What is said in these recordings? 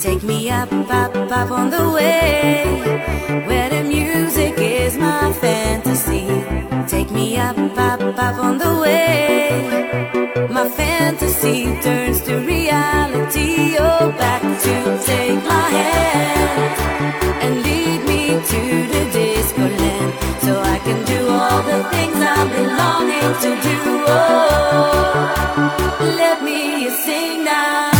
Take me up, up on the way, where the music is my fantasy. Take me up on the way, my fantasy turns to reality. Oh, back to take my hand and lead me to the disco land, so I can do all the things I've been longing to do. Oh, let me sing now.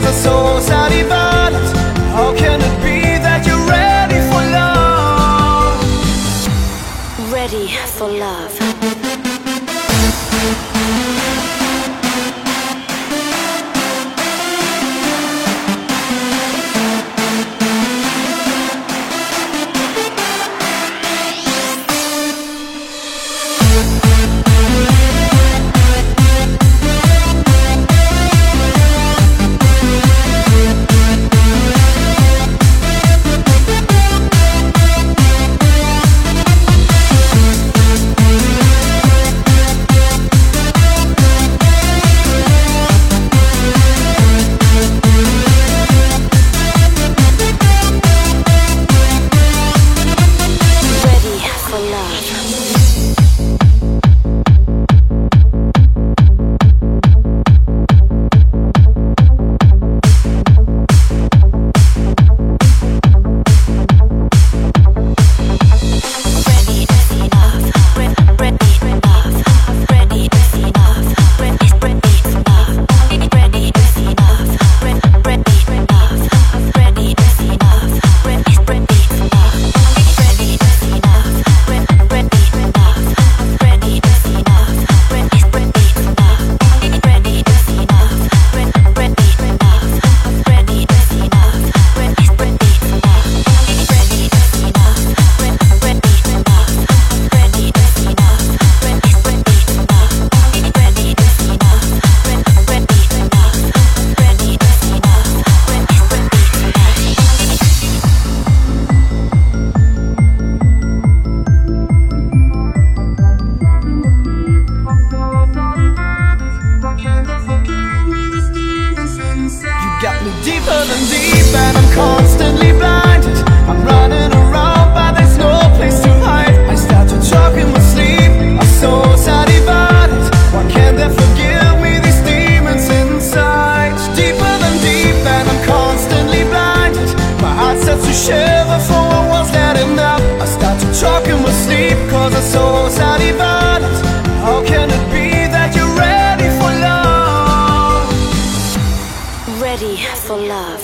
'cause our souls are divided. How can it be that you're ready for love? Ready for love. Deeper than deep, and I'm constantly blinded. I'm running around, but there's no place to hide. I start to talk in my sleep. Our souls are divided. Why can't they forgive me, these demons inside? Deeper than deep, and I'm constantly blinded. My heart starts to shiver, for I was letting up. I start to talk in my sleep, 'cause our souls are divided. How can it be that you're ready for love? Ready for love.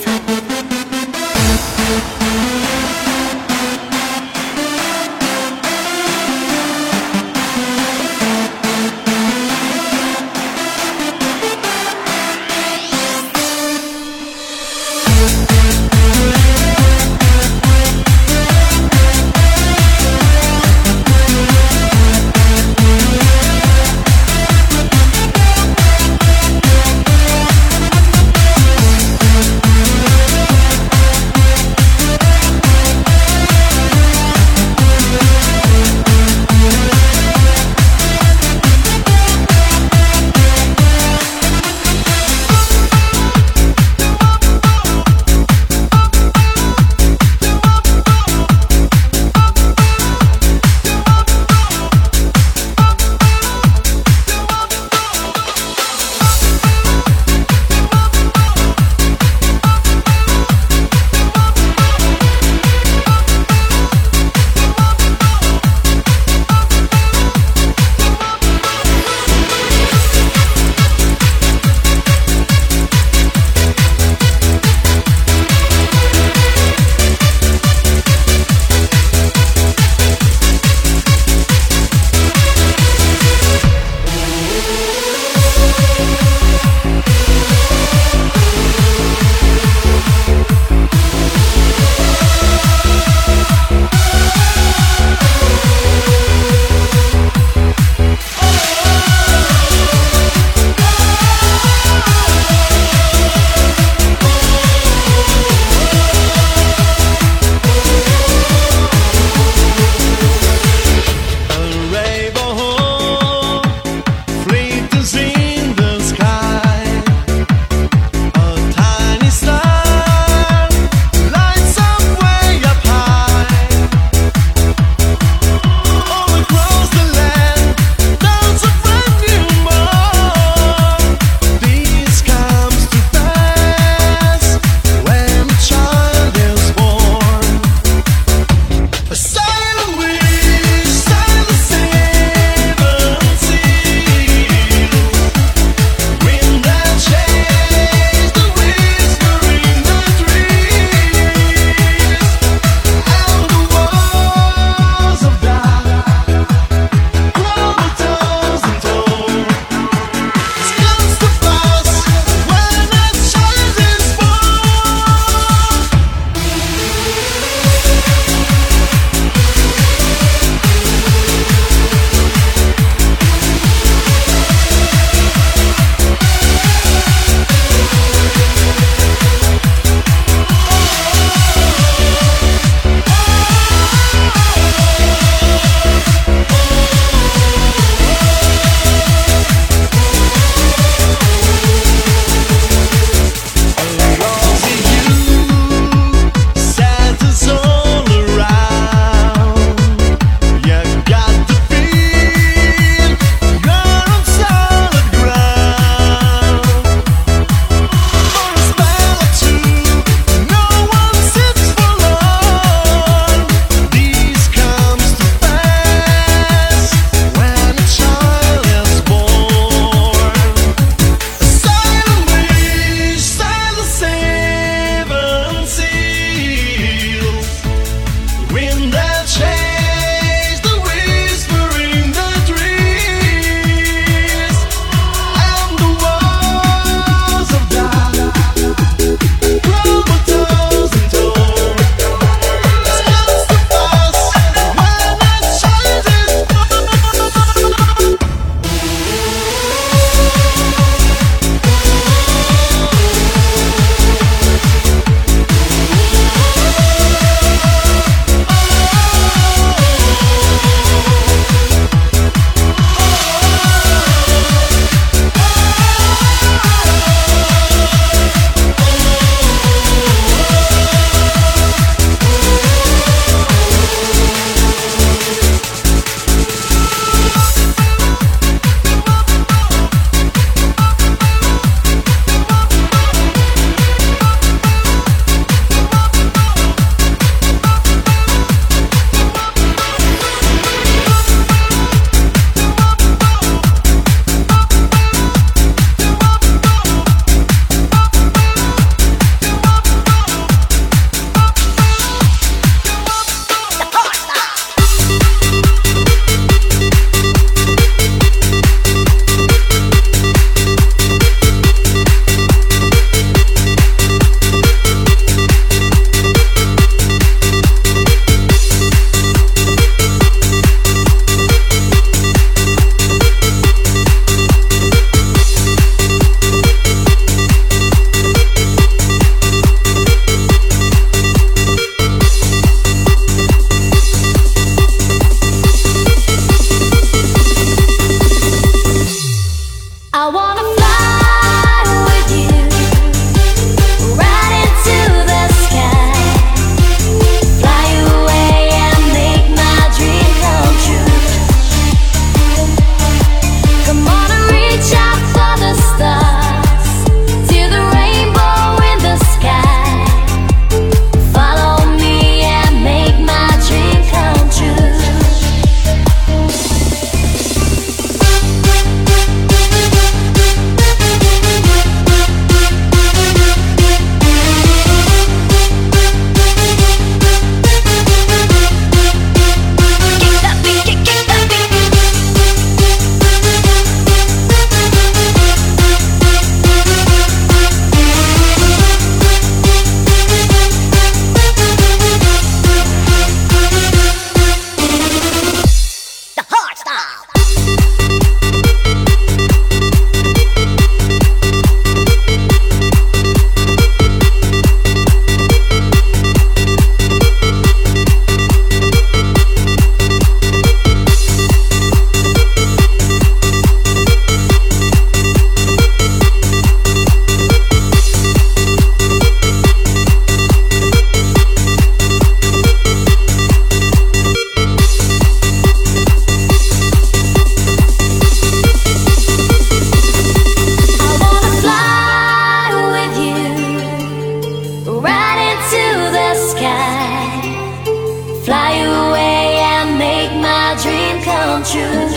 you.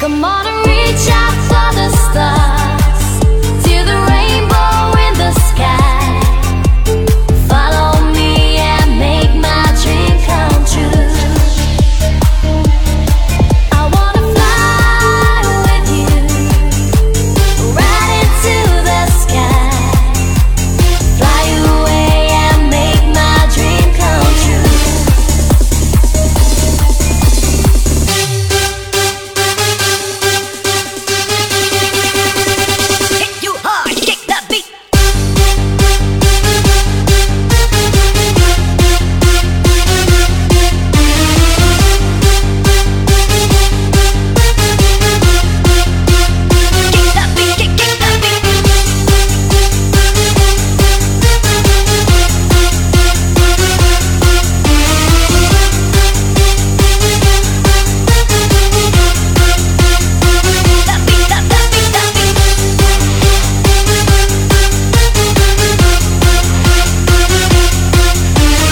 Come on and reach out for the stars, till the rainbow in the sky. Follow me and make my dream come true. I wanna fly with you, right into the sky. Fly away and make my dream come true. Hit you hard, kick the beat. Kick the beat, kick, kick the beat. The beat, the beat, the beat. I don't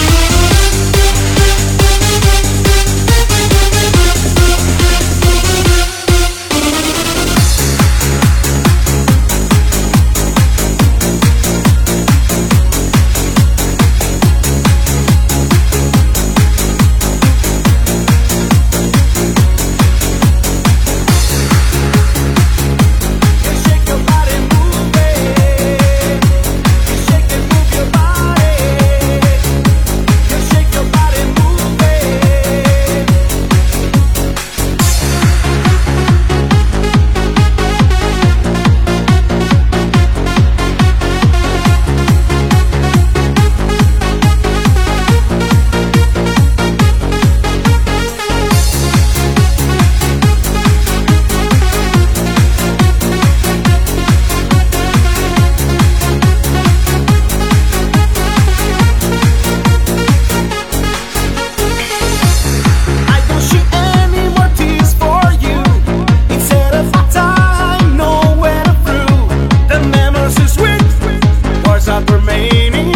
shoot anyone tears for you. Instead of time, nowhere through. The memories is sweet, words are remaining.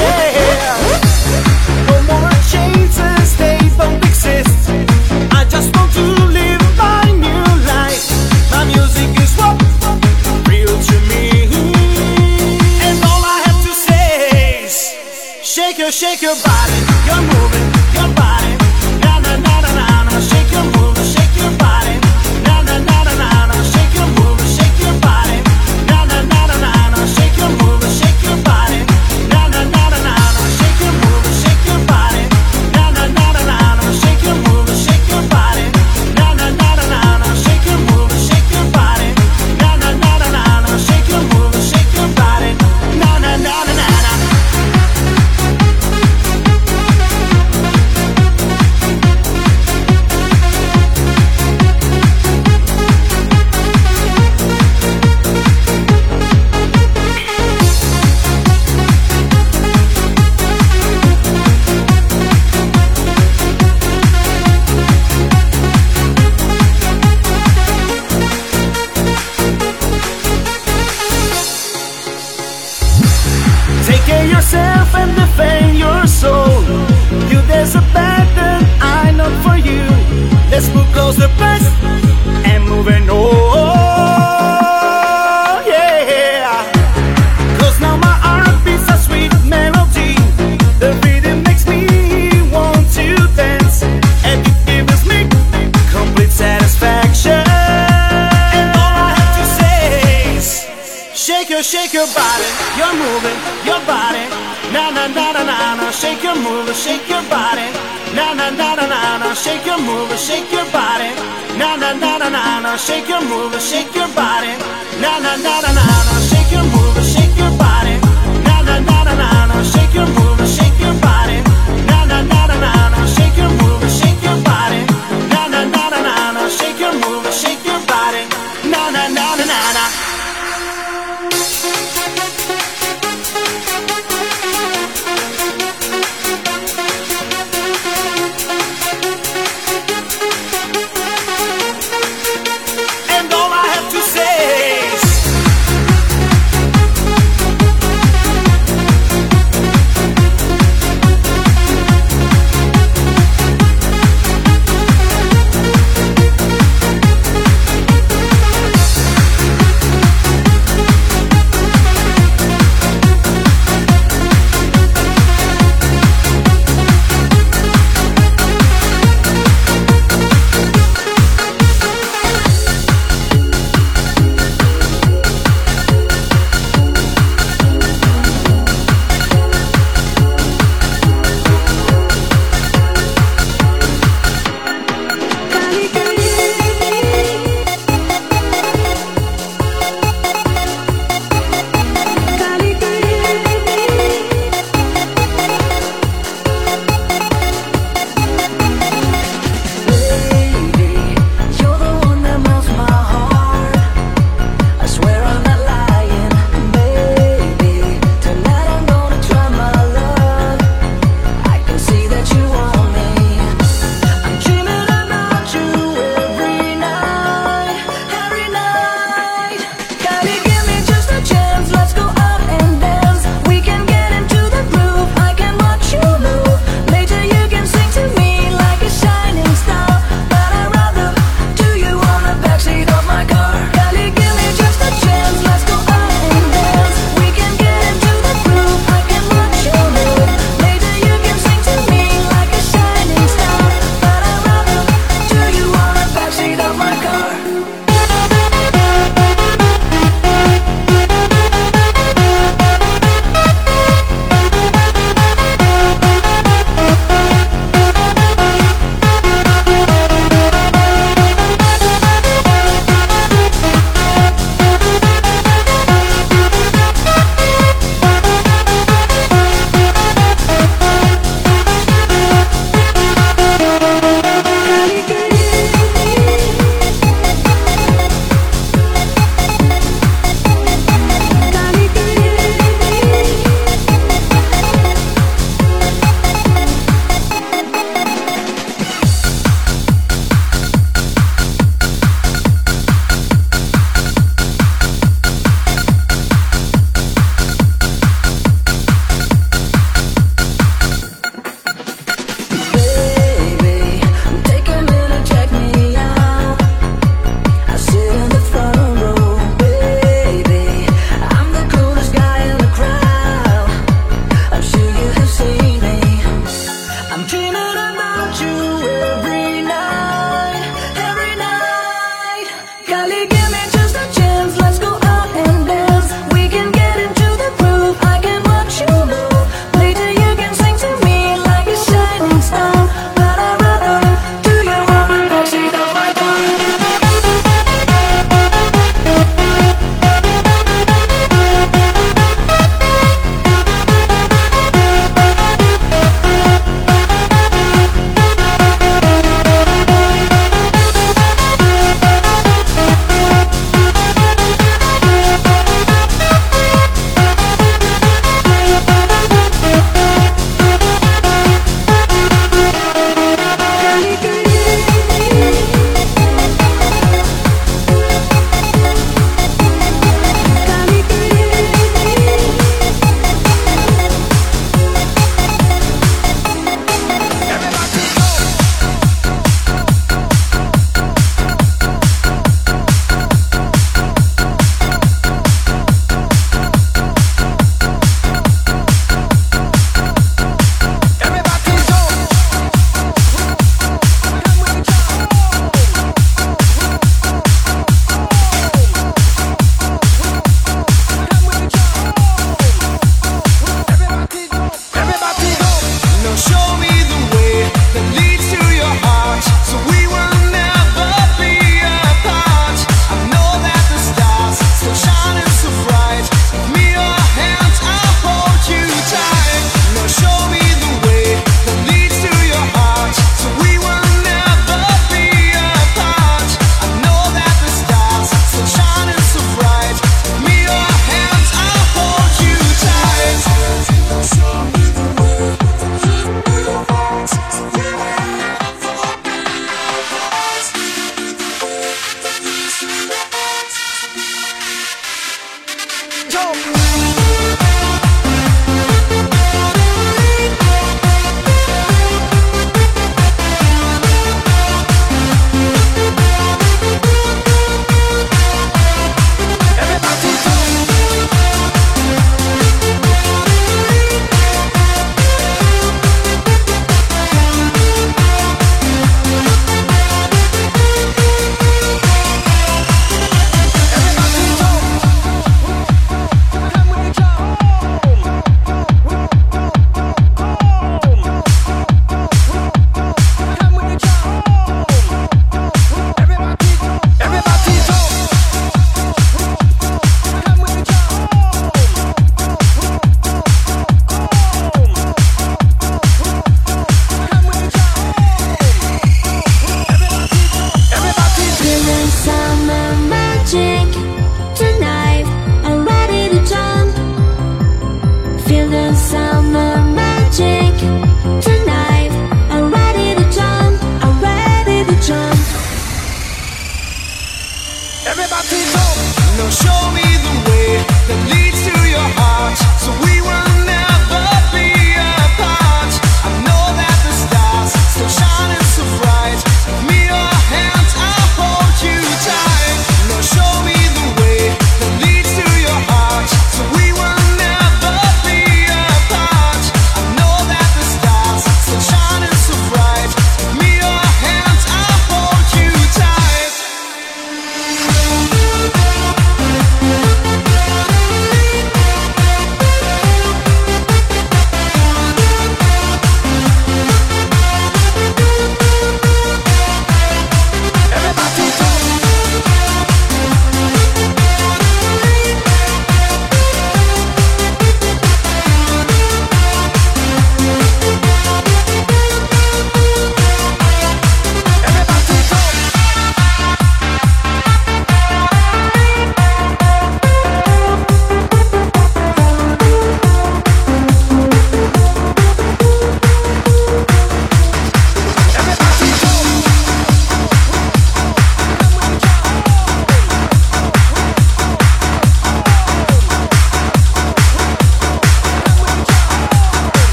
Yeah. No more chances, they don't exist. I just want to live my new life. My music is what real to me. And all I have to say is shake your body. You're moving your body, na na na na na na. Shake your move, shake your body, na na na na na na. Shake your move, shake your body, na na na na na na. Shake your move, shake your body, na na na na na na. Shake your move, shake your body, na na na na na na. Shake your move, shake your body, na na na na na na. Shake your move, shake your body, na na na na na na. Shake your move, shake your body, na na na na na na. Take care of yourself and defend your soul. You there's a pattern I know for you. Let's move closer past and moving on. Yeah. Cause now my heartbeat's a sweet melody. The rhythm makes me want to dance. And it gives me complete satisfaction. And all I have to say is shake your body. You're moving your body, na na na na na na. Shake your move, shake your body, na na na na na na. Shake your move, shake your body, na na na na na na. Shake your move, shake your body, na na na na na na. Shake your move, shake your body, na na na na na na. Shake your move, shake your body, na na na na na na. Shake your move, shake your body, na na na na na na. Shake your move, shake your body, na na na na na na. And all I have to say is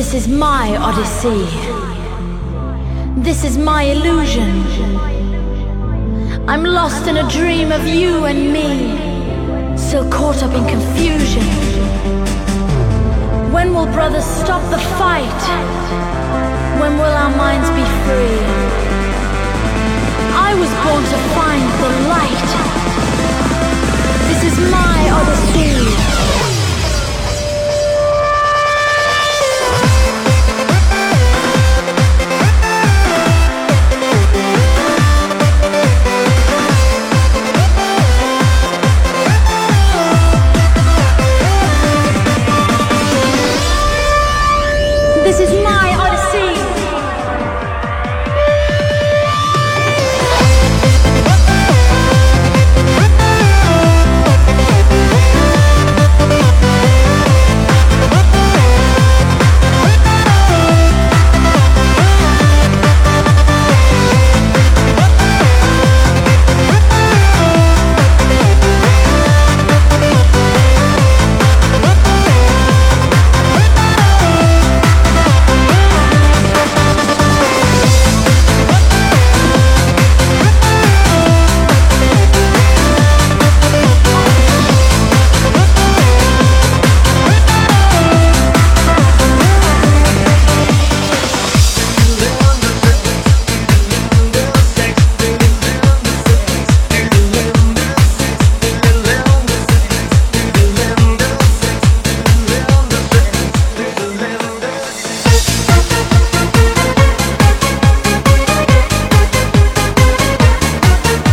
This is my odyssey. This is my illusion. I'm lost in a dream of you and me, so caught up in confusion. When will brothers stop the fight? When will our minds be free? I was born to find the light. This is my odyssey.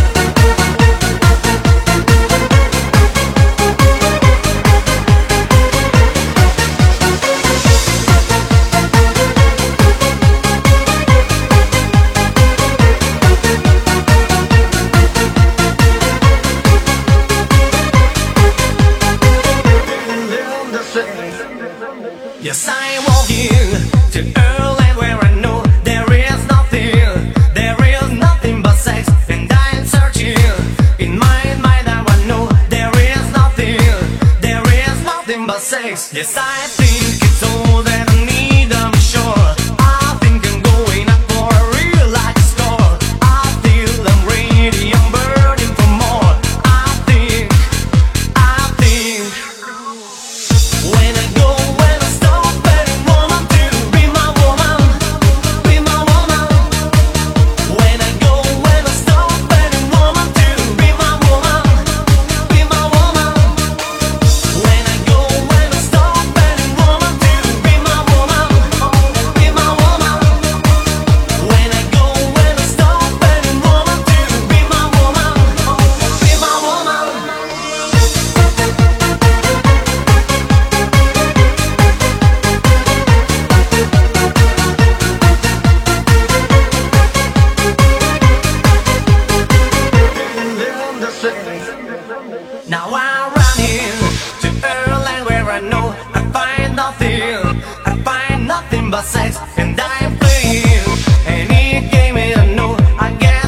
Yes, I am walking to Earth. Now I'm running to a land where I know I find nothing but sex, and I'm playing any game and I know I get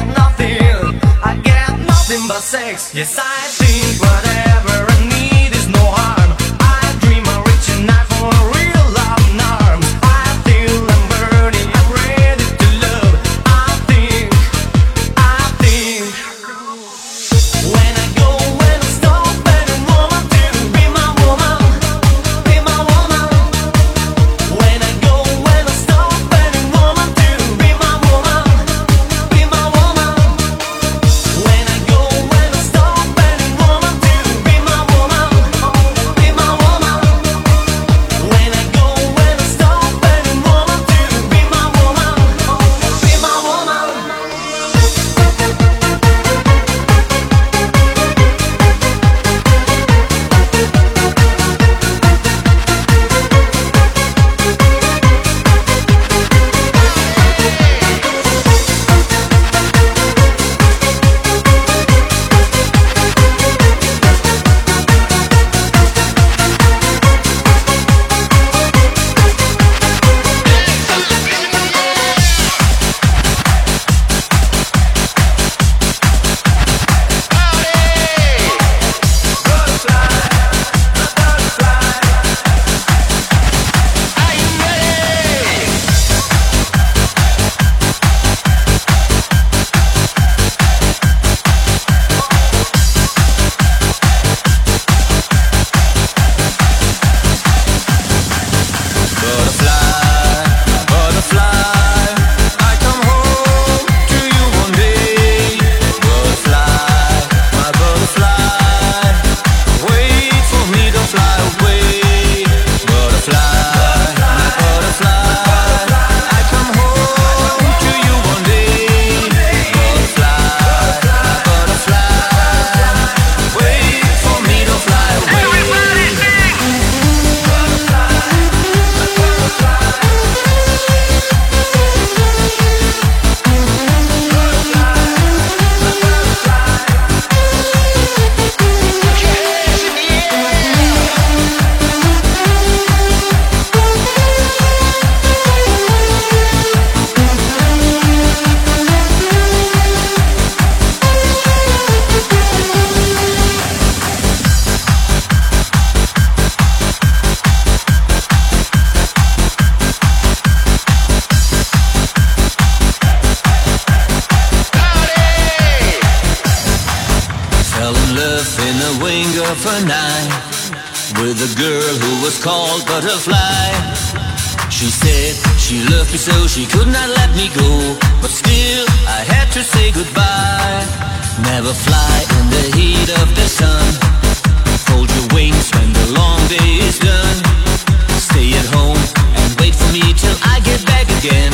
nothing but sex. Yes, I think whatever I need is no harm. I dream of reaching out for a real love in arms. I feel I'm burning, I'm ready to love. I think when I go. Woman for nine with a girl who was called Butterfly. She said she loved me so she could not let me go, but still I had to say goodbye. Never fly in the heat of the sun, fold your wings when the long day is done. Stay at home and wait for me till I get back again,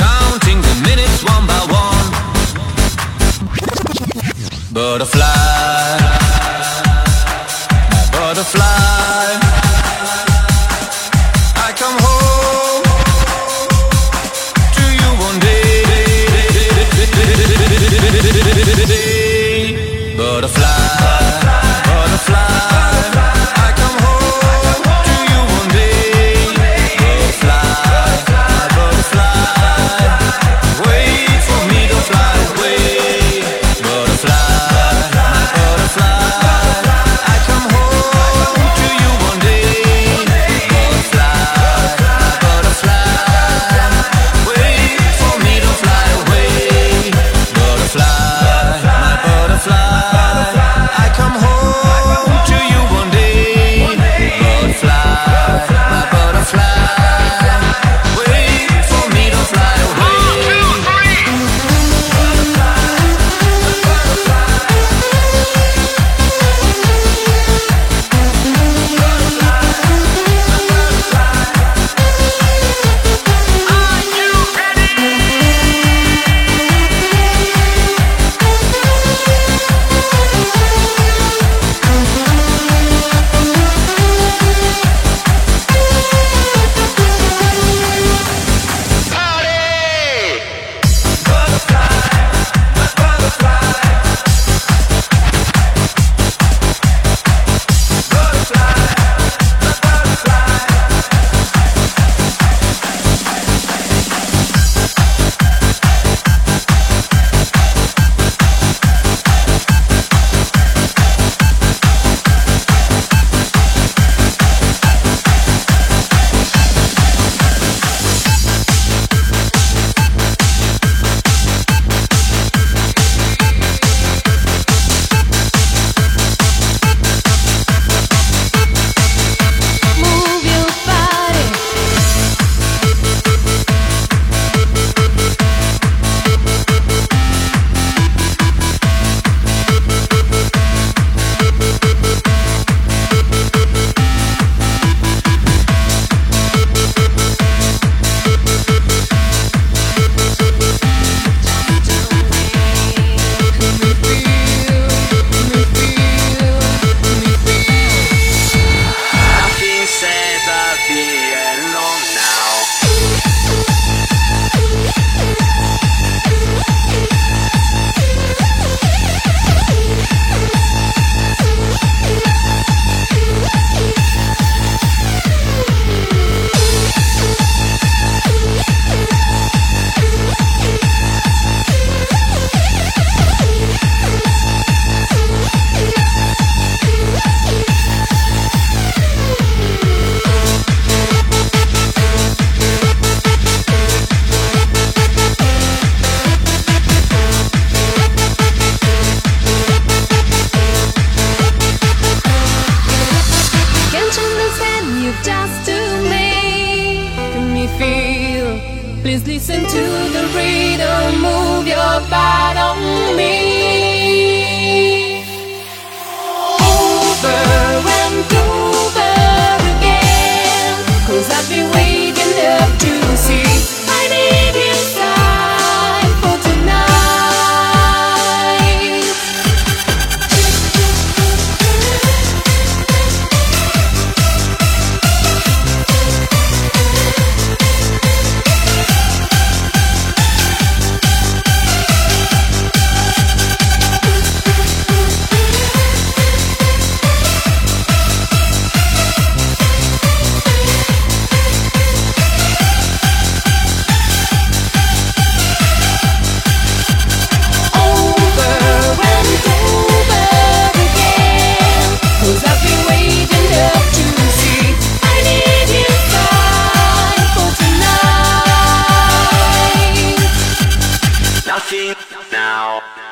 counting the minutes one by one. Butterfly, my butterfly, I come home to you one day. Butterfly, butterfly, I come home to you one day. Butterfly, my butterfly, wait for me to fly away. Please listen to the rhythm, move your body on me. Over and over again, 'cause I've been waking up to see I need you inside for tonight.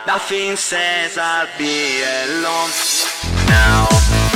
Nothing says I'll be alone now.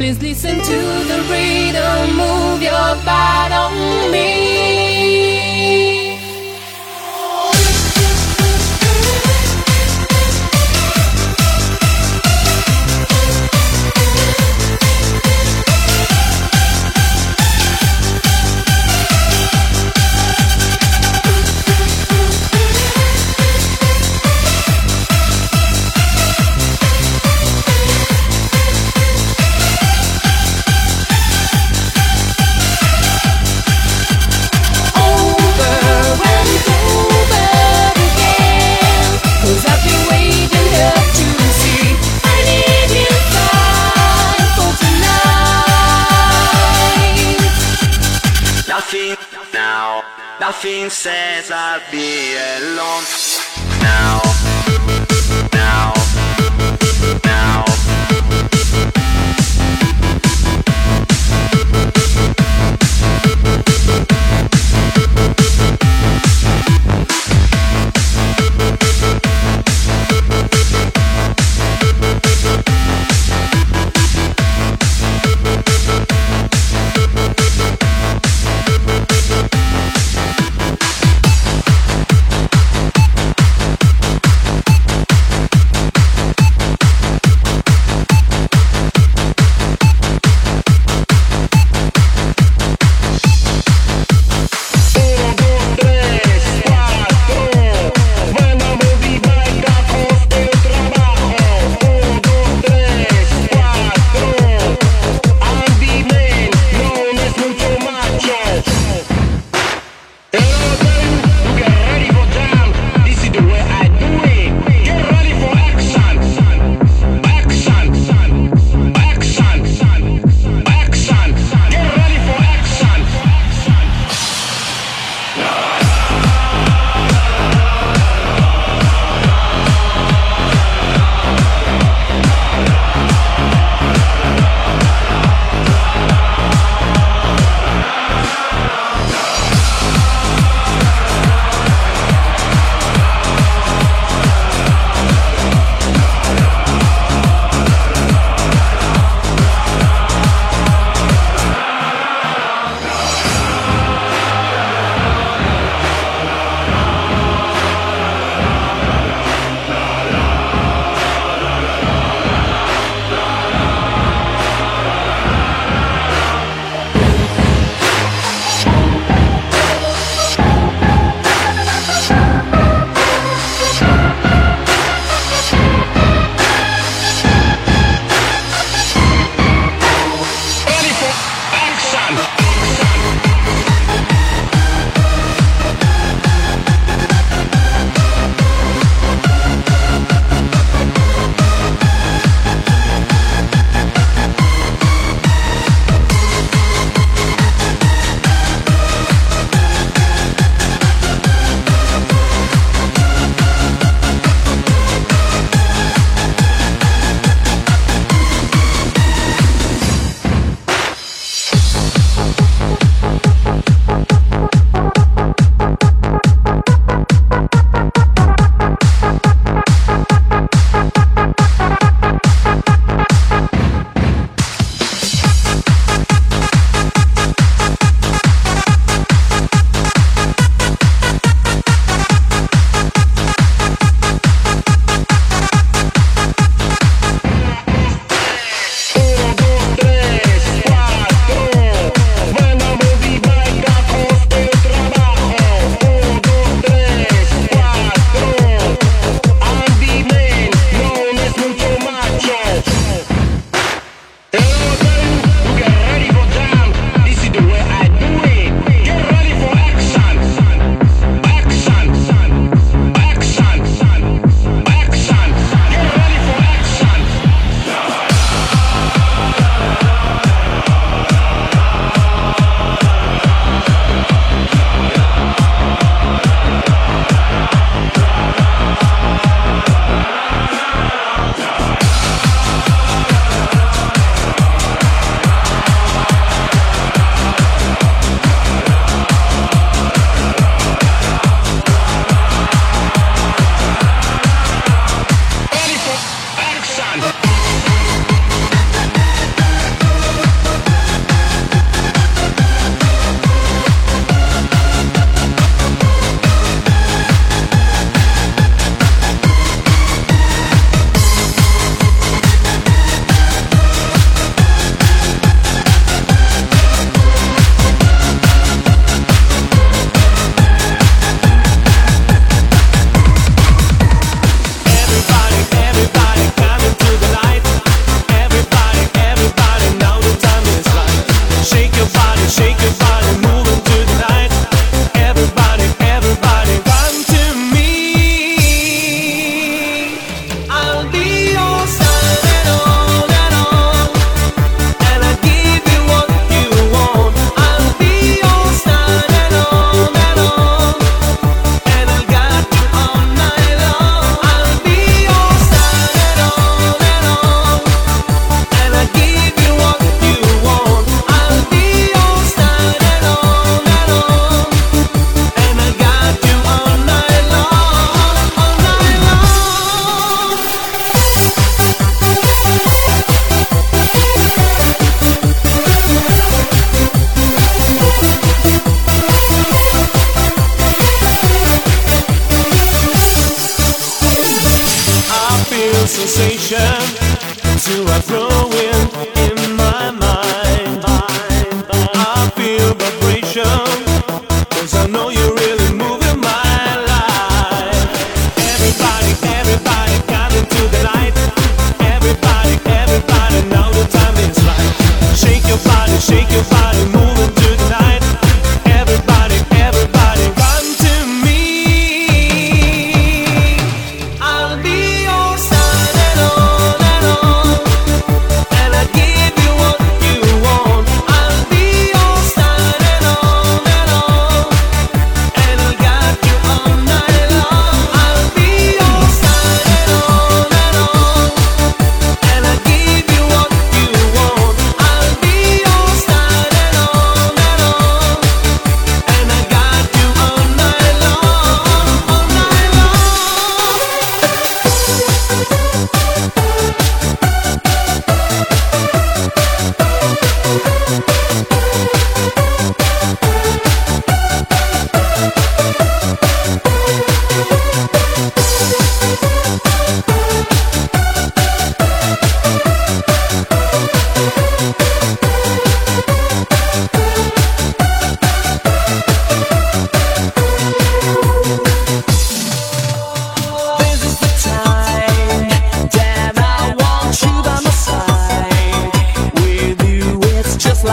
Please listen to the rhythm, move your body on me. Nothing says I'll be alone now, now, now.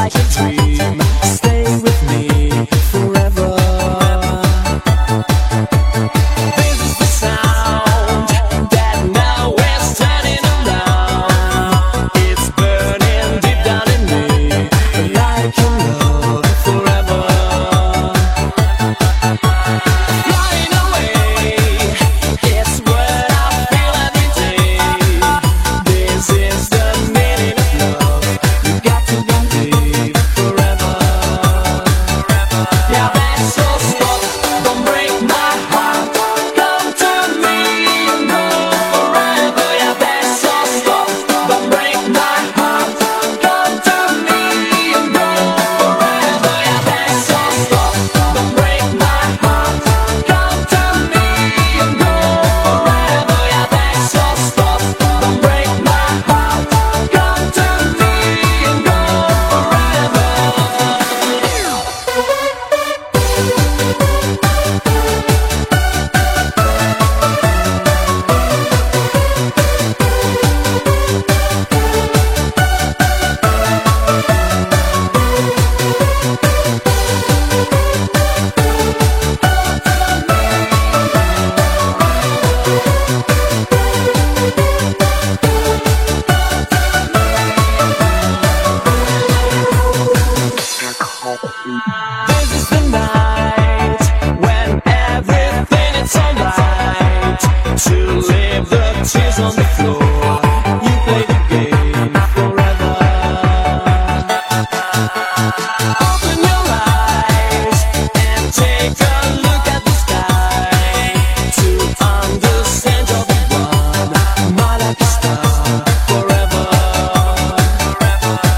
like a dream. Stay with me forever. This is the sound that now we're turning around. It's burning deep down in me, like a love forever. Flying away, it's what I feel every day. This is the meaning of love. You got to believe forever. Yeah, that's so strong. Don't break my heart. Come to me, you know forever. Yeah, that's so strong. Don't break my heart. Come to me, you know forever. Yeah, that's so strong. Don't break my heart. Come to me, you know forever. Yeah, that's so strong. Don't break my heart. Come to me, you know forever. This is the night when everything is alright. To leave the tears on the floor, you play the game forever. Open your eyes and take a look at the sky to understand you're the one, my lucky star forever.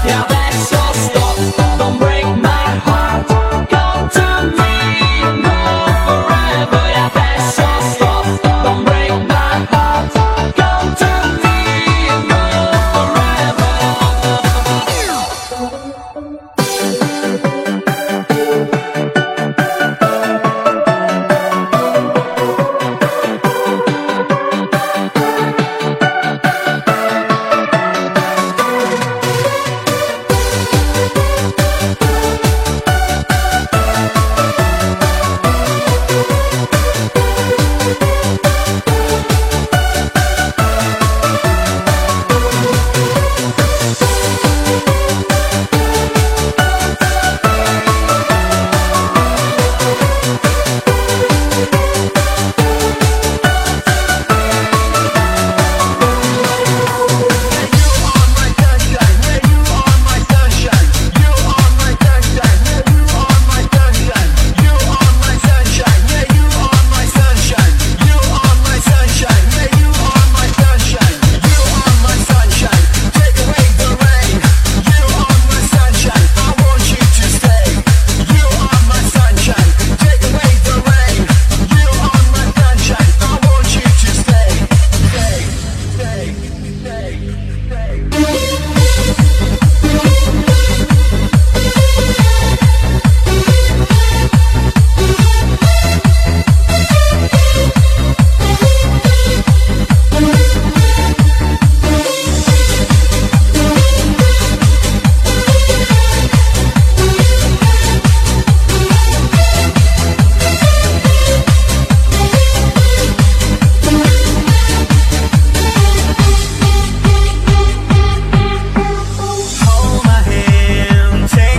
Yeah, that's so strong. Don't break my heart. Come to me, you know forever. Yeah, that's so strong. Don't break my heart. Come to me, you know forever. Hold my hand, take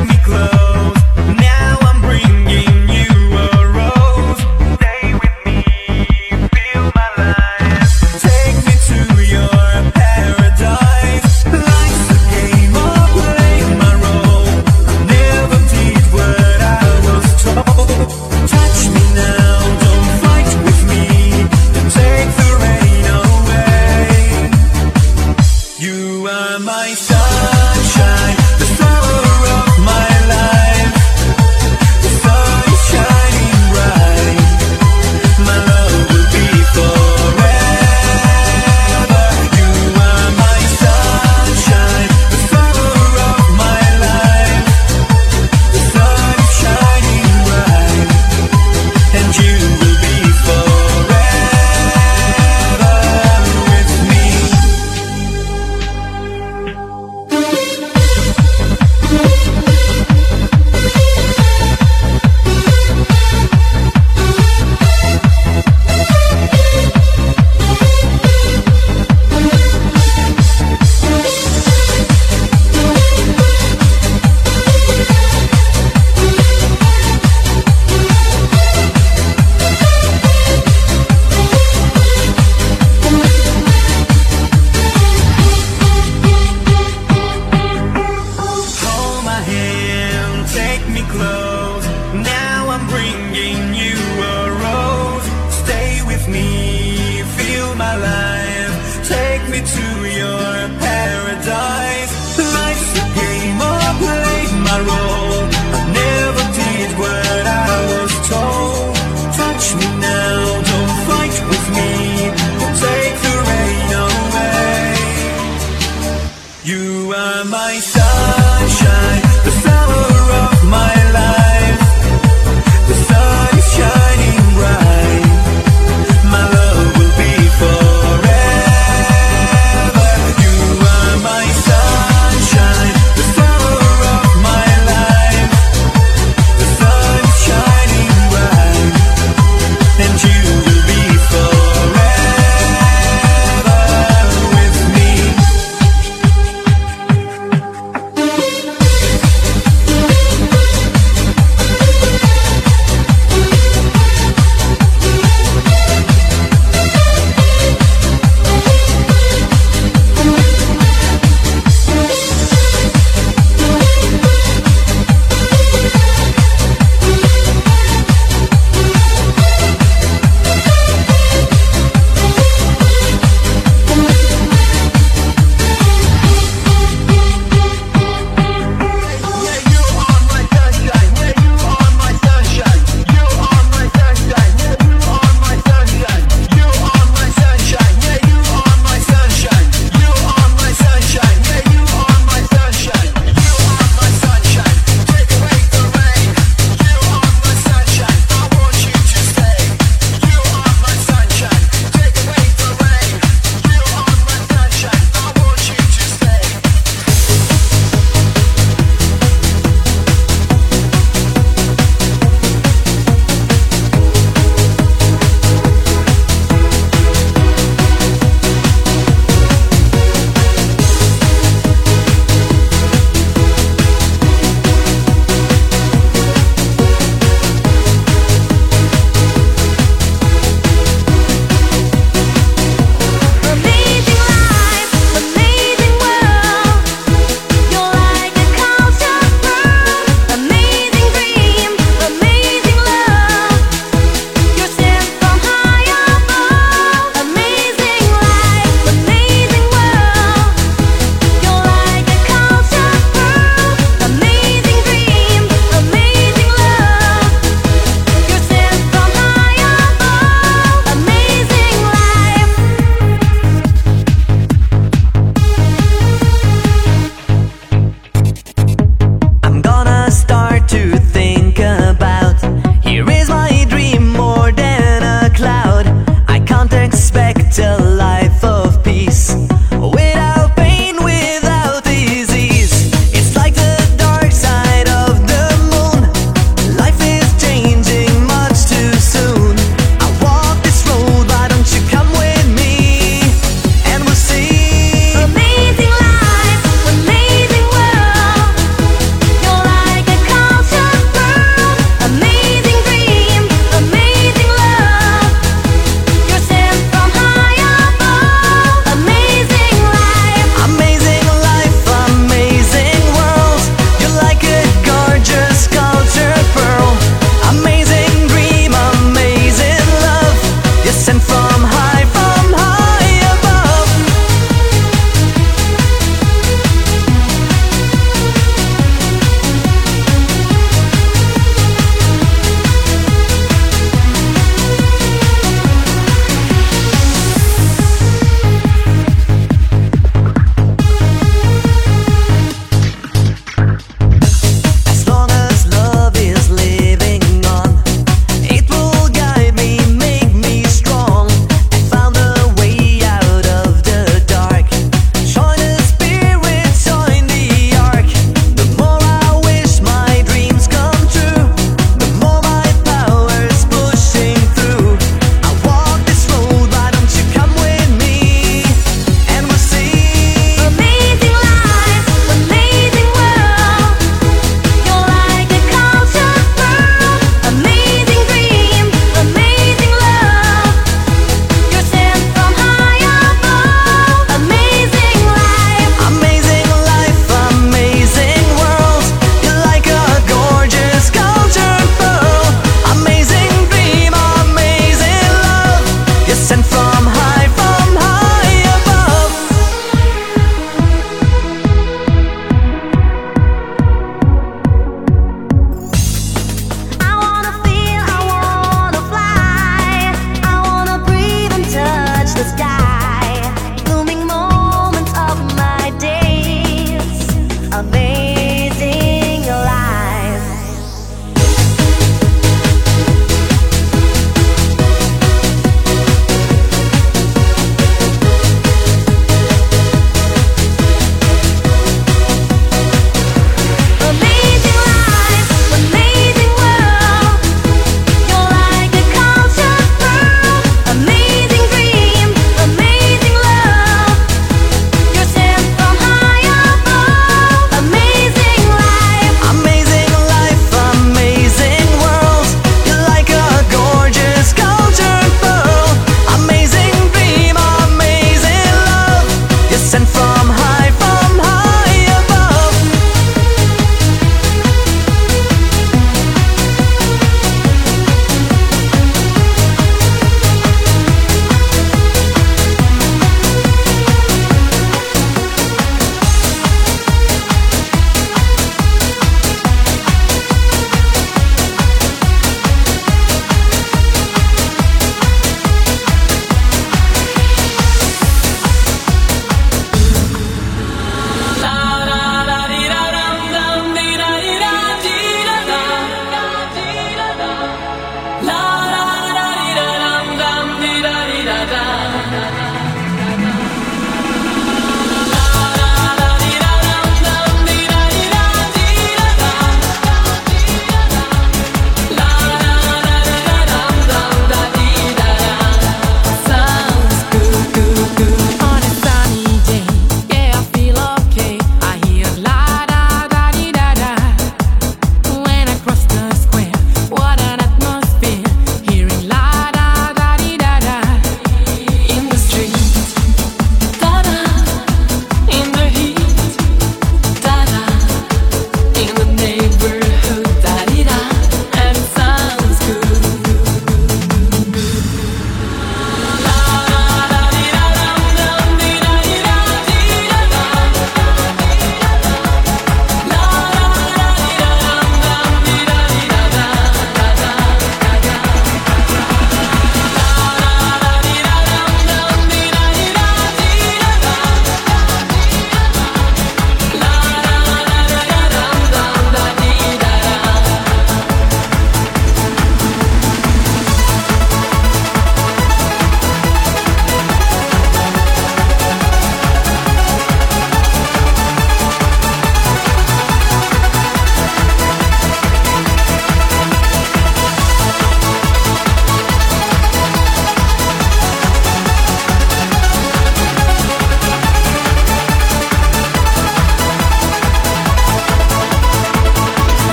me close. Now I'm bringing you a rose. Stay with me, feel my life. Take me to your paradise. Life's a game, I'll play my role. Never did what I was told. Touch me now, don't fight with me. Take the rain away. You are my sunshine, the flower of my life. The sun is shining bright. My love will be forever. You are my sunshine, the flower of my life. The sun is shining bright, and you will be forever with me. You are my sunshine, the flower of my